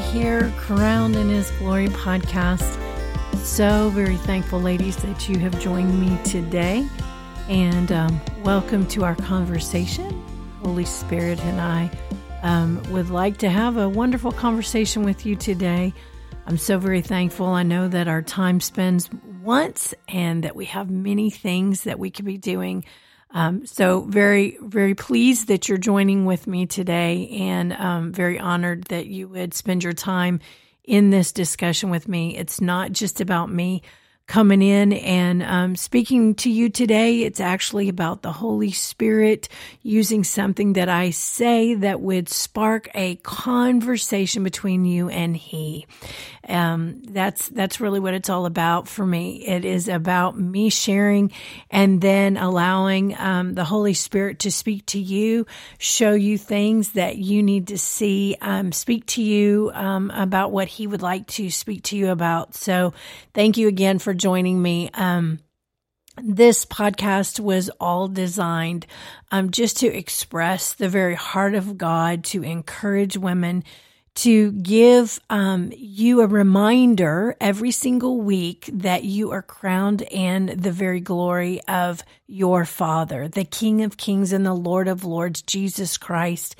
here, Crowned in His Glory podcast. So very thankful, ladies, that you have joined me today. And welcome to our conversation. Holy Spirit and I would like to have a wonderful conversation with you today. I'm so very thankful. I know that our time spends once and that we have many things that we could be doing. So very, very pleased that you're joining with me today, and very honored that you would spend your time in this discussion with me. It's not just about me coming in and speaking to you today. It's actually about the Holy Spirit using something that I say that would spark a conversation between you and He. That's really what it's all about for me. It is about me sharing and then allowing the Holy Spirit to speak to you, show you things that you need to see, speak to you about what He would like to speak to you about. So thank you again for joining me. This podcast was all designed just to express the very heart of God, to encourage women, to give you a reminder every single week that you are crowned in the very glory of your Father, the King of Kings and the Lord of Lords, Jesus Christ,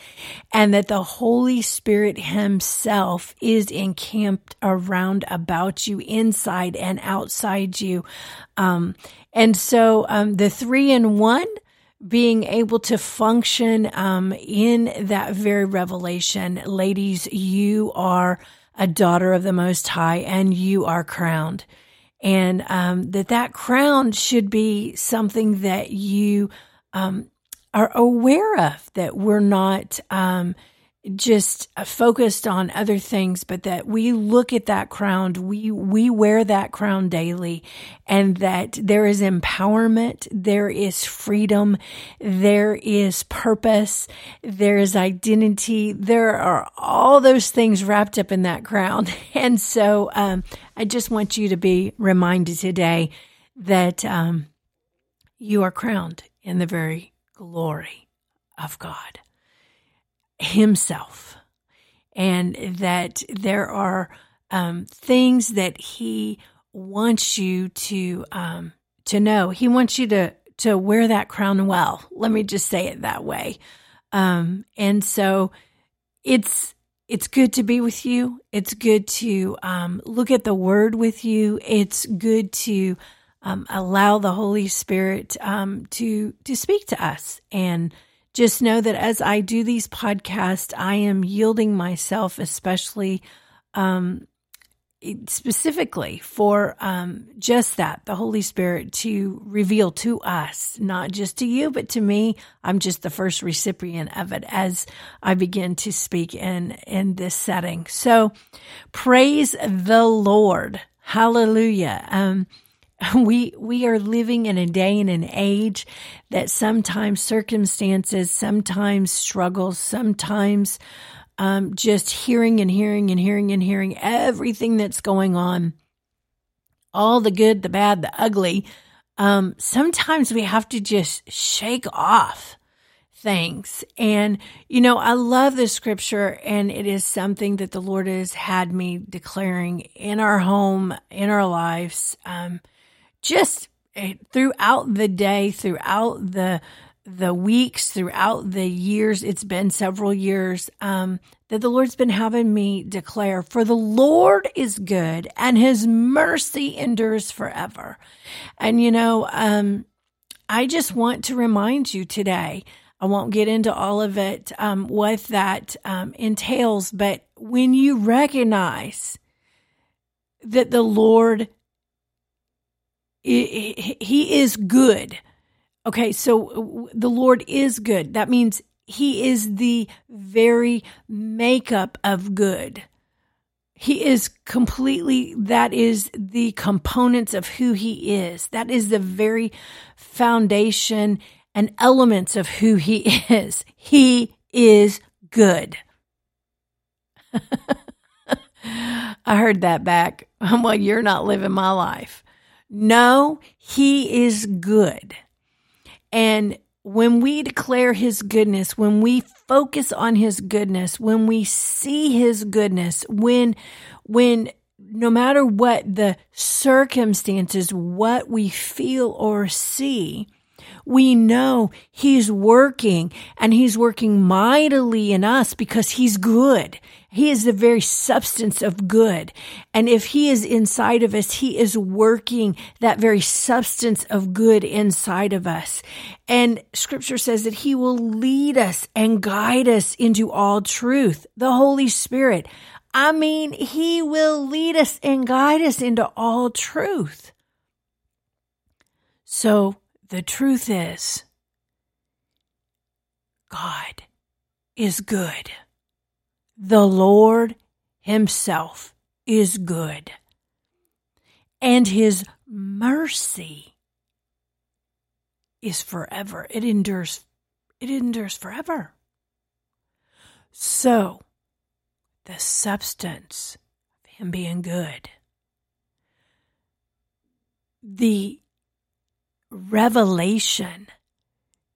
and that the Holy Spirit Himself is encamped around about you, inside and outside you. And so the 3-in-1, being able to function in that very revelation. Ladies, you are a daughter of the Most High and you are crowned. And that crown should be something that you are aware of, that we're not just focused on other things, but that we look at that crown, we wear that crown daily, and that there is empowerment, there is freedom, there is purpose, there is identity, there are all those things wrapped up in that crown. And so I just want you to be reminded today that you are crowned in the very glory of God Himself, and that there are things that He wants you to know. He wants you to wear that crown well. Let me just say it that way. And so it's good to be with you. It's good to look at the Word with you. It's good to allow the Holy Spirit to speak to us. And just know that as I do these podcasts, I am yielding myself, especially specifically for just that, the Holy Spirit to reveal to us, not just to you, but to me. I'm just the first recipient of it as I begin to speak in this setting. So praise the Lord. Hallelujah. We are living in a day and an age that sometimes circumstances, sometimes struggles, sometimes just hearing everything that's going on, all the good, the bad, the ugly. Sometimes we have to just shake off things. And, you know, I love this scripture, and it is something that the Lord has had me declaring in our home, in our lives, just throughout the day, throughout the weeks, throughout the years. It's been several years that the Lord's been having me declare, for the Lord is good and His mercy endures forever. And, you know, I just want to remind you today, I won't get into all of it, what that entails, but when you recognize that the Lord, He is good. Okay, so the Lord is good. That means He is the very makeup of good. He is completely, that is the components of who He is. That is the very foundation and elements of who He is. He is good. I heard that back. Well, you're not living my life. No, He is good. And when we declare his goodness, when we focus on his goodness, when we see his goodness, when no matter what the circumstances, what we feel or see, we know he's working, and he's working mightily in us because he's good. He is the very substance of good. And if he is inside of us, he is working that very substance of good inside of us. And scripture says that he will lead us and guide us into all truth. The Holy Spirit. I mean, he will lead us and guide us into all truth. So the truth is, God is good. The Lord himself is good. And his mercy is forever. It endures forever. So, the substance of him being good, the revelation,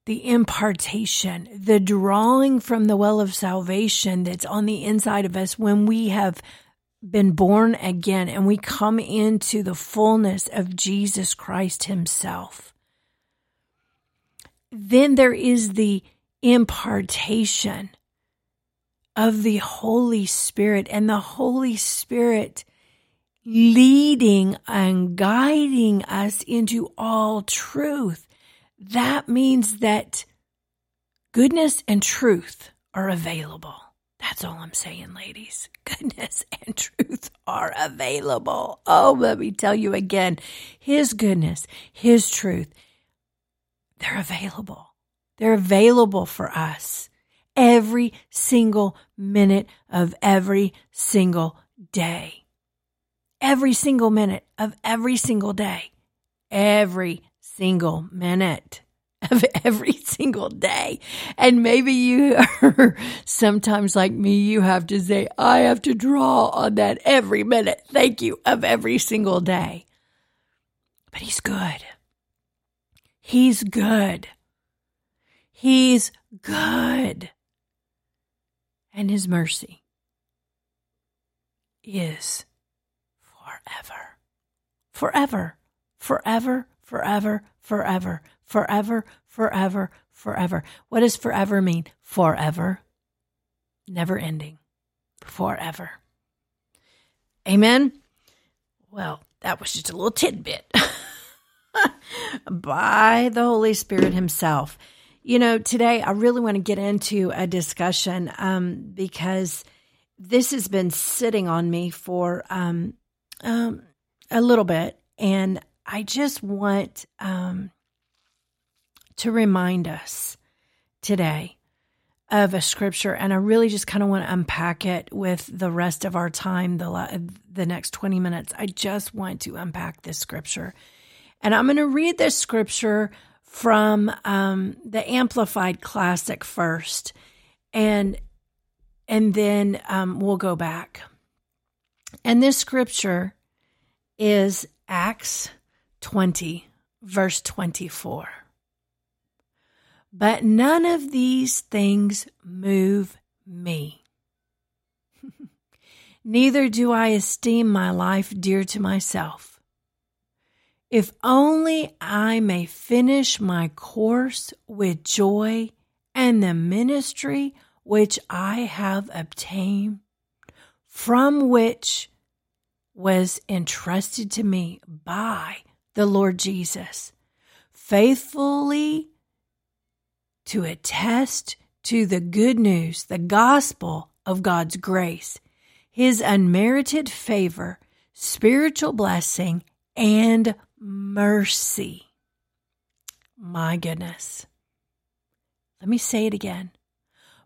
the impartation, the drawing from the well of salvation that's on the inside of us when we have been born again and we come into the fullness of Jesus Christ himself. Then there is the impartation of the Holy Spirit, and the Holy Spirit leading and guiding us into all truth. That means that goodness and truth are available. That's all I'm saying, ladies. Goodness and truth are available. Oh, let me tell you again, his goodness, his truth, they're available. They're available for us every single minute of every single day. Every single minute of every single day. Every single minute of every single day. And maybe you are sometimes like me, you have to say, I have to draw on that every minute. Thank you, of every single day. But he's good. He's good. He's good. And his mercy is forever, forever, forever, forever, forever, forever, forever, forever. What does forever mean? Forever. Never ending. Forever. Amen? Well, that was just a little tidbit by the Holy Spirit himself. You know, today I really want to get into a discussion because this has been sitting on me for a little bit, and I just want to remind us today of a scripture, and I really just kind of want to unpack it with the rest of our time, the next 20 minutes. I just want to unpack this scripture, and I'm going to read this scripture from the Amplified Classic first, and then we'll go back. And this scripture is Acts 20, verse 24. But none of these things move me. Neither do I esteem my life dear to myself. If only I may finish my course with joy and the ministry which I have obtained, from which was entrusted to me by the Lord Jesus, faithfully to attest to the good news, the gospel of God's grace, his unmerited favor, spiritual blessing, and mercy. My goodness. Let me say it again.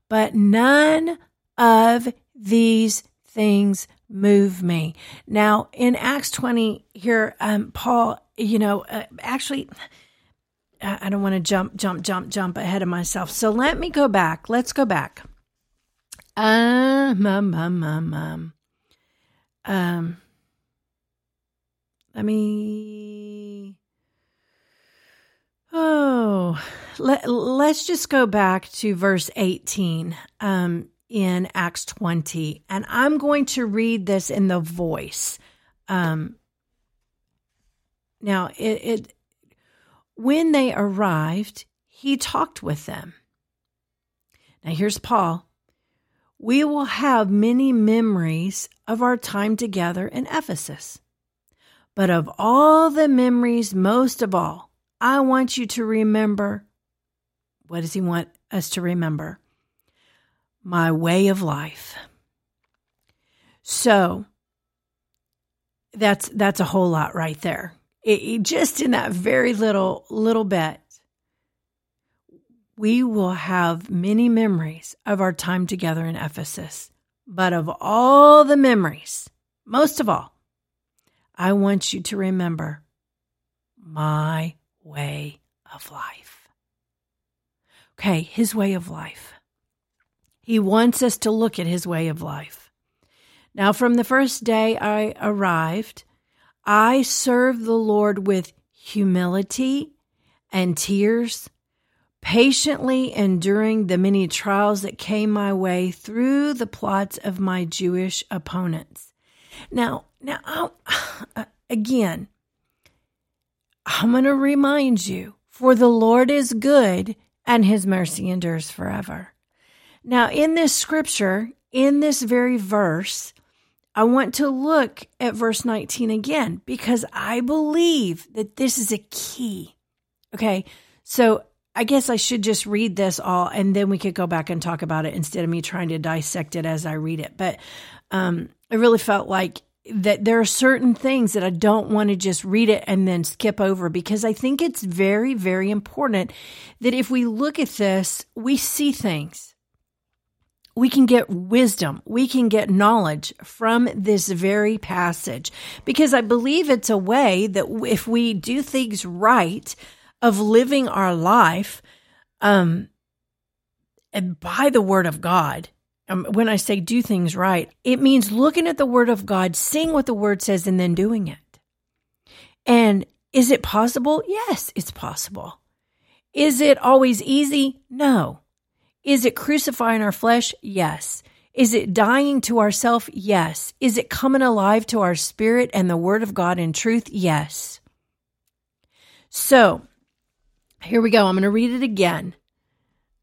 But none of these things move me. Now, in Acts 20 here, Paul, actually, I don't want to jump ahead of myself. So let me go back. Let's go back. Let's just go back to verse 18 in Acts 20. And I'm going to read this in the voice. Now, when they arrived, he talked with them. Now, here's Paul. We will have many memories of our time together in Ephesus. But of all the memories, most of all, I want you to remember. What does he want us to remember? My way of life. So that's a whole lot right there. It just in that very little bit, we will have many memories of our time together in Ephesus. But of all the memories, most of all, I want you to remember my way of life. Okay, his way of life. He wants us to look at his way of life. Now, from the first day I arrived, I served the Lord with humility and tears, patiently enduring the many trials that came my way through the plots of my Jewish opponents. Now, again, I'm going to remind you, for the Lord is good and his mercy endures forever. Now, in this scripture, in this very verse, I want to look at verse 19 again, because I believe that this is a key. Okay, so I guess I should just read this all, and then we could go back and talk about it instead of me trying to dissect it as I read it. But I really felt like that there are certain things that I don't want to just read it and then skip over, because I think it's very, very important that if we look at this, we see things. We can get wisdom. We can get knowledge from this very passage, because I believe it's a way that if we do things right of living our life, and by the word of God. When I say do things right, it means looking at the Word of God, seeing what the Word says, and then doing it. And is it possible? Yes, it's possible. Is it always easy? No. Is it crucifying our flesh? Yes. Is it dying to ourself? Yes. Is it coming alive to our spirit and the Word of God in truth? Yes. So, here we go. I'm going to read it again.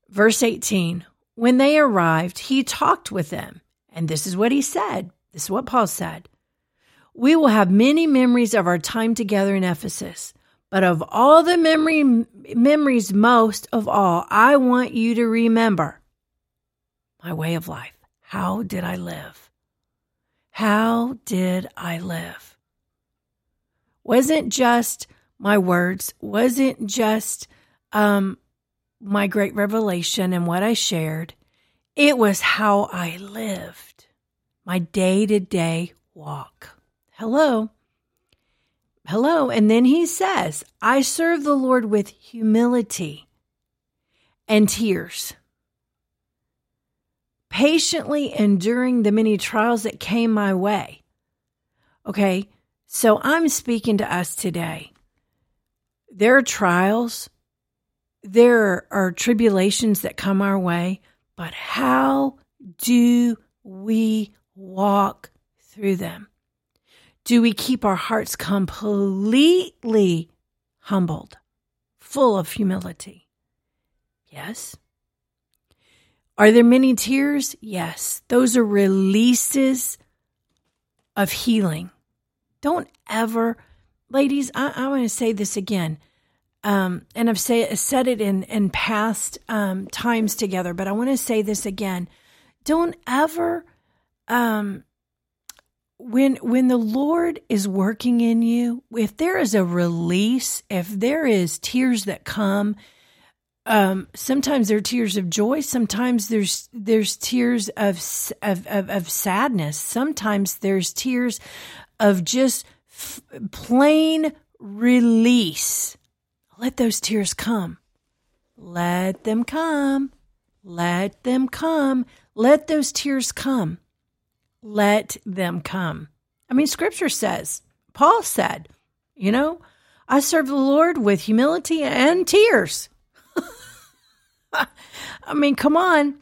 Verse 18. When they arrived, he talked with them. And this is what he said. This is what Paul said. We will have many memories of our time together in Ephesus. But of all the memories, most of all, I want you to remember my way of life. How did I live? How did I live? Wasn't just my words. Wasn't just my great revelation and what I shared. It was how I lived, my day-to-day walk. Hello. And then he says, I serve the Lord with humility and tears, patiently enduring the many trials that came my way. Okay, so I'm speaking to us today. There are trials. There are tribulations that come our way, but how do we walk through them? Do we keep our hearts completely humbled, full of humility? Yes. Are there many tears? Yes. Those are releases of healing. Don't ever, ladies, I want to say this again. And I've said it in past times together, but I want to say this again. Don't ever, when the Lord is working in you, if there is a release, if there is tears that come, sometimes there are tears of joy, sometimes there's tears of sadness, sometimes there's tears of just plain release. Let those tears come. Let them come. Let them come. Let those tears come. Let them come. I mean, scripture says, Paul said, I serve the Lord with humility and tears. I mean, come on.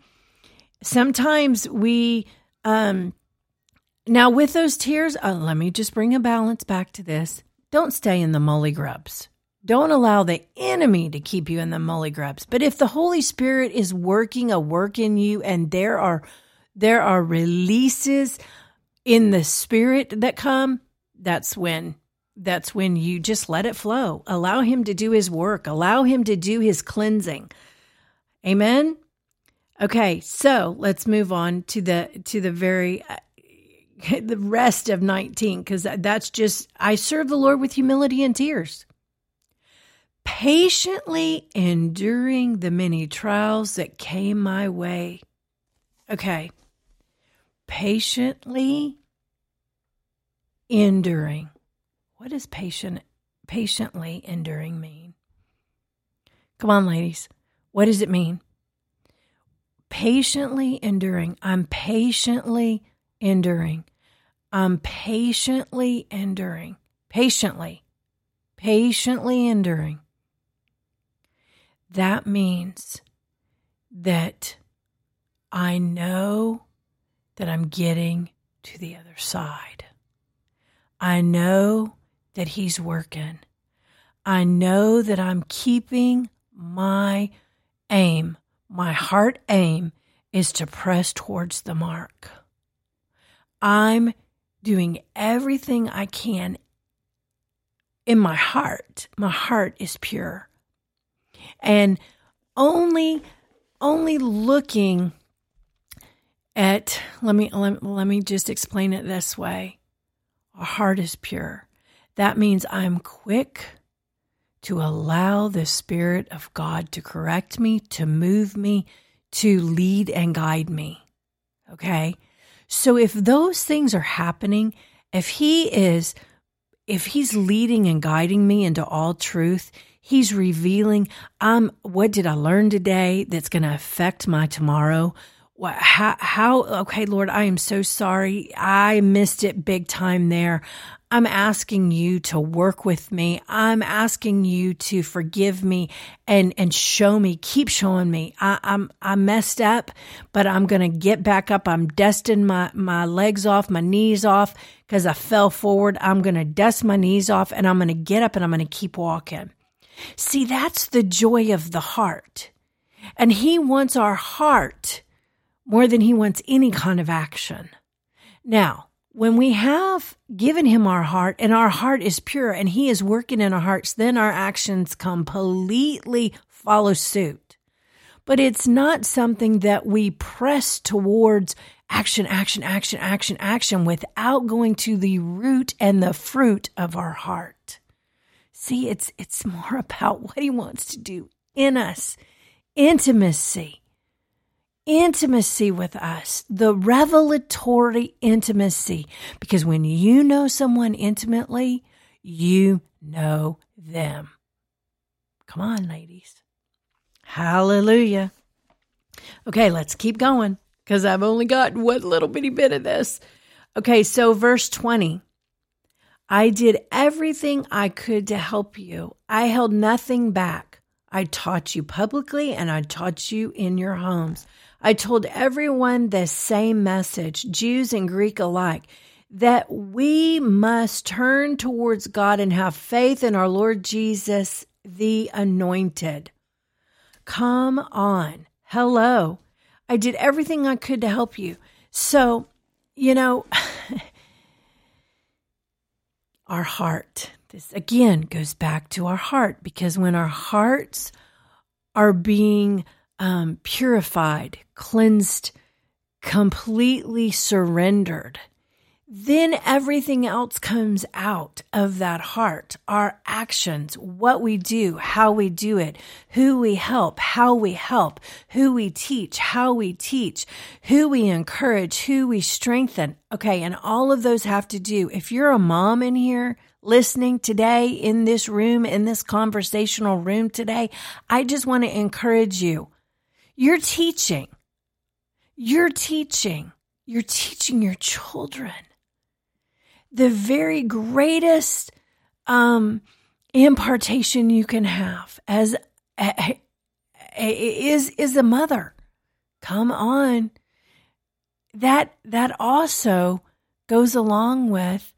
Sometimes we, now with those tears, let me just bring a balance back to this. Don't stay in the mully grubs. Don't allow the enemy to keep you in the mully grubs. But if the Holy Spirit is working a work in you and there are releases in the Spirit that come, that's when you just let it flow. Allow Him to do His work. Allow Him to do His cleansing. Amen? Okay, so let's move on to the rest of 19, because that's just, I serve the Lord with humility and tears, patiently enduring the many trials that came my way. Okay, patiently enduring. What does patiently enduring mean? Come on, ladies. What does it mean? Patiently enduring. I'm patiently enduring. I'm patiently enduring. Patiently enduring. That means that I know that I'm getting to the other side. I know that He's working. I know that I'm keeping my aim. My heart aim is to press towards the mark. I'm doing everything I can in my heart. My heart is pure. And only looking at, let me just explain it this way. Our heart is pure. That means I'm quick to allow the Spirit of God to correct me, to move me, to lead and guide me. Okay? So if those things are happening, if He's leading and guiding me into all truth, He's revealing, what did I learn today that's going to affect my tomorrow? Okay, Lord, I am so sorry. I missed it big time there. I'm asking You to work with me. I'm asking You to forgive me and show me, keep showing me. I messed up, but I'm going to get back up. I'm dusting my legs off, my knees off, because I fell forward. I'm going to dust my knees off and I'm going to get up and I'm going to keep walking. See, that's the joy of the heart. And He wants our heart more than He wants any kind of action. Now, when we have given Him our heart and our heart is pure and He is working in our hearts, then our actions completely follow suit. But it's not something that we press towards action without going to the root and the fruit of our heart. See, it's more about what He wants to do in us. Intimacy with us, the revelatory intimacy, because when you know someone intimately, you know them. Come on, ladies. Hallelujah. Okay, let's keep going because I've only got one little bitty bit of this. Okay, so verse 20. I did everything I could to help you. I held nothing back. I taught you publicly and I taught you in your homes. I told everyone the same message, Jews and Greek alike, that we must turn towards God and have faith in our Lord Jesus, the Anointed. Come on. Hello. I did everything I could to help you. So, you know, our heart. This again goes back to our heart, because when our hearts are being purified, cleansed, completely surrendered, then everything else comes out of that heart. Our actions, what we do, how we do it, who we help, how we help, who we teach, how we teach, who we encourage, who we strengthen. Okay, and all of those have to do. If you're a mom in here, listening today in this room, in this conversational room today, I just want to encourage you. You're teaching your children. The very greatest impartation you can have as is the mother. Come on. That also goes along with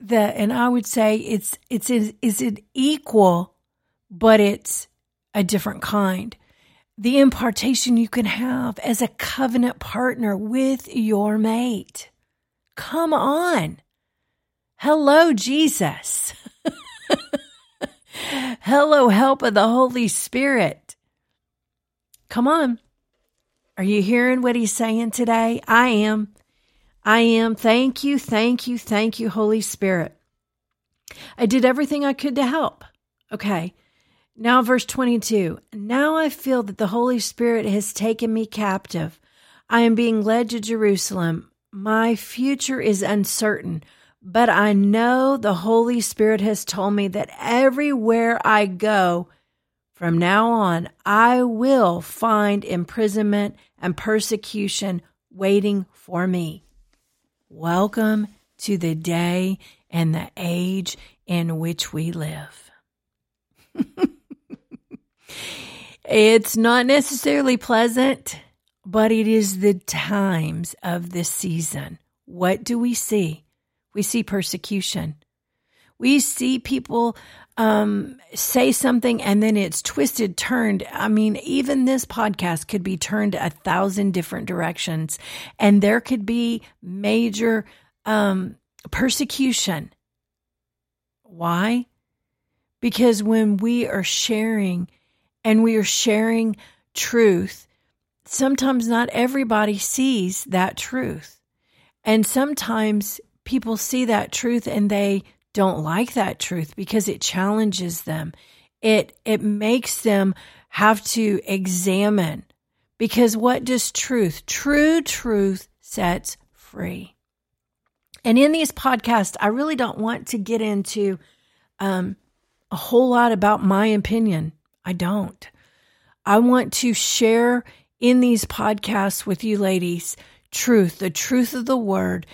the, and I would say it's an equal, but it's a different kind. The impartation you can have as a covenant partner with your mate. Come on. Hello, Jesus. Hello, help of the Holy Spirit. Come on. Are you hearing what he's saying today? I am. Thank you, Holy Spirit. I did everything I could to help. Okay. Now, verse 22. Now I feel that the Holy Spirit has taken me captive. I am being led to Jerusalem. My future is uncertain, but I know the Holy Spirit has told me that everywhere I go, from now on, I will find imprisonment and persecution waiting for me. Welcome to the day and the age in which we live. It's not necessarily pleasant, but it is the times of this season. What do we see? We see persecution. We see people say something and then it's twisted, turned. I mean, even this podcast could be turned 1,000 different directions, and there could be major persecution. Why? Because when we are sharing and we are sharing truth, sometimes not everybody sees that truth. And sometimes people see that truth and they don't like that truth because it challenges them. It makes them have to examine, because what does truth? True truth sets free. And in these podcasts, I really don't want to get into a whole lot about my opinion. I don't. I want to share in these podcasts with you ladies truth, the truth of the word,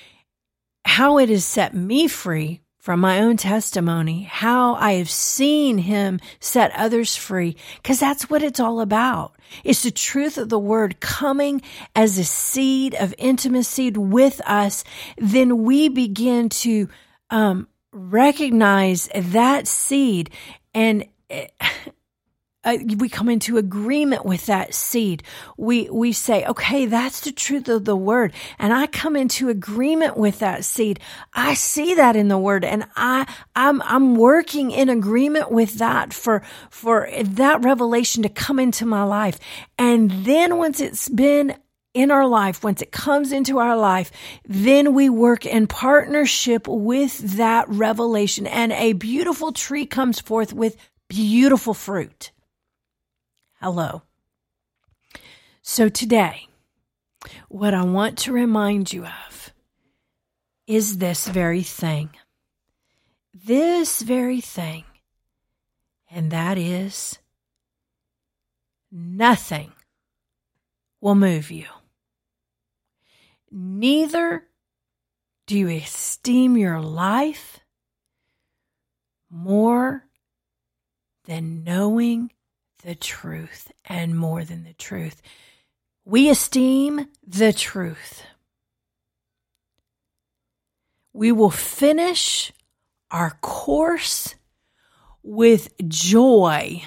how it has set me free from my own testimony, how I have seen him set others free, because that's what it's all about. It's the truth of the word coming as a seed of intimacy with us. Then we begin to recognize that seed, and we come into agreement with that seed. We say, okay, that's the truth of the word. And I come into agreement with that seed. I see that in the word, and I'm working in agreement with that for that revelation to come into my life. And then once it's been in our life, once it comes into our life, then we work in partnership with that revelation, and a beautiful tree comes forth with beautiful fruit. Hello. So today, what I want to remind you of is this very thing. This very thing. And that is, nothing will move you. Neither do you esteem your life more than knowing the truth, and more than the truth. We esteem the truth. We will finish our course with joy.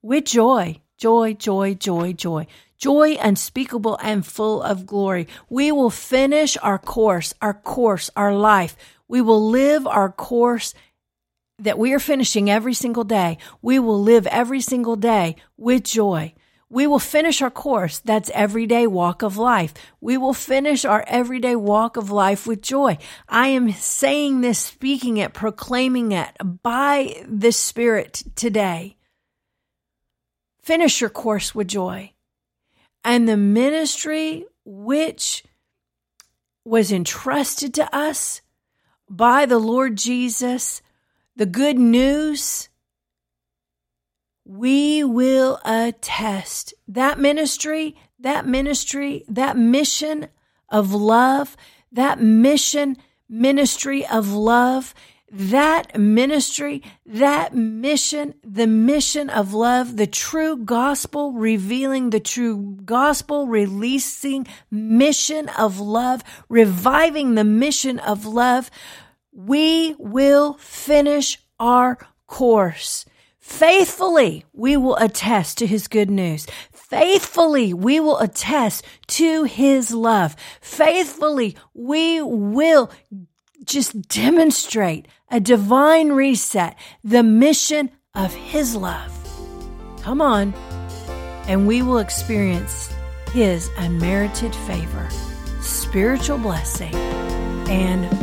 With joy. Joy, joy, joy, joy. Joy unspeakable and full of glory. We will finish our course, our life. We will live our course that we are finishing every single day. We will live every single day with joy. We will finish our course. That's everyday walk of life. We will finish our everyday walk of life with joy. I am saying this, speaking it, proclaiming it by the Spirit today. Finish your course with joy. And the ministry which was entrusted to us by the Lord Jesus, the good news, we will attest that ministry, that mission of love, that ministry, that mission, the mission of love, the true gospel revealing, the true gospel releasing mission of love, reviving the mission of love, we will finish our course. Faithfully, we will attest to his good news. Faithfully, we will attest to his love. Faithfully, we will just demonstrate a divine reset, the mission of his love. Come on, and we will experience his unmerited favor, spiritual blessing, and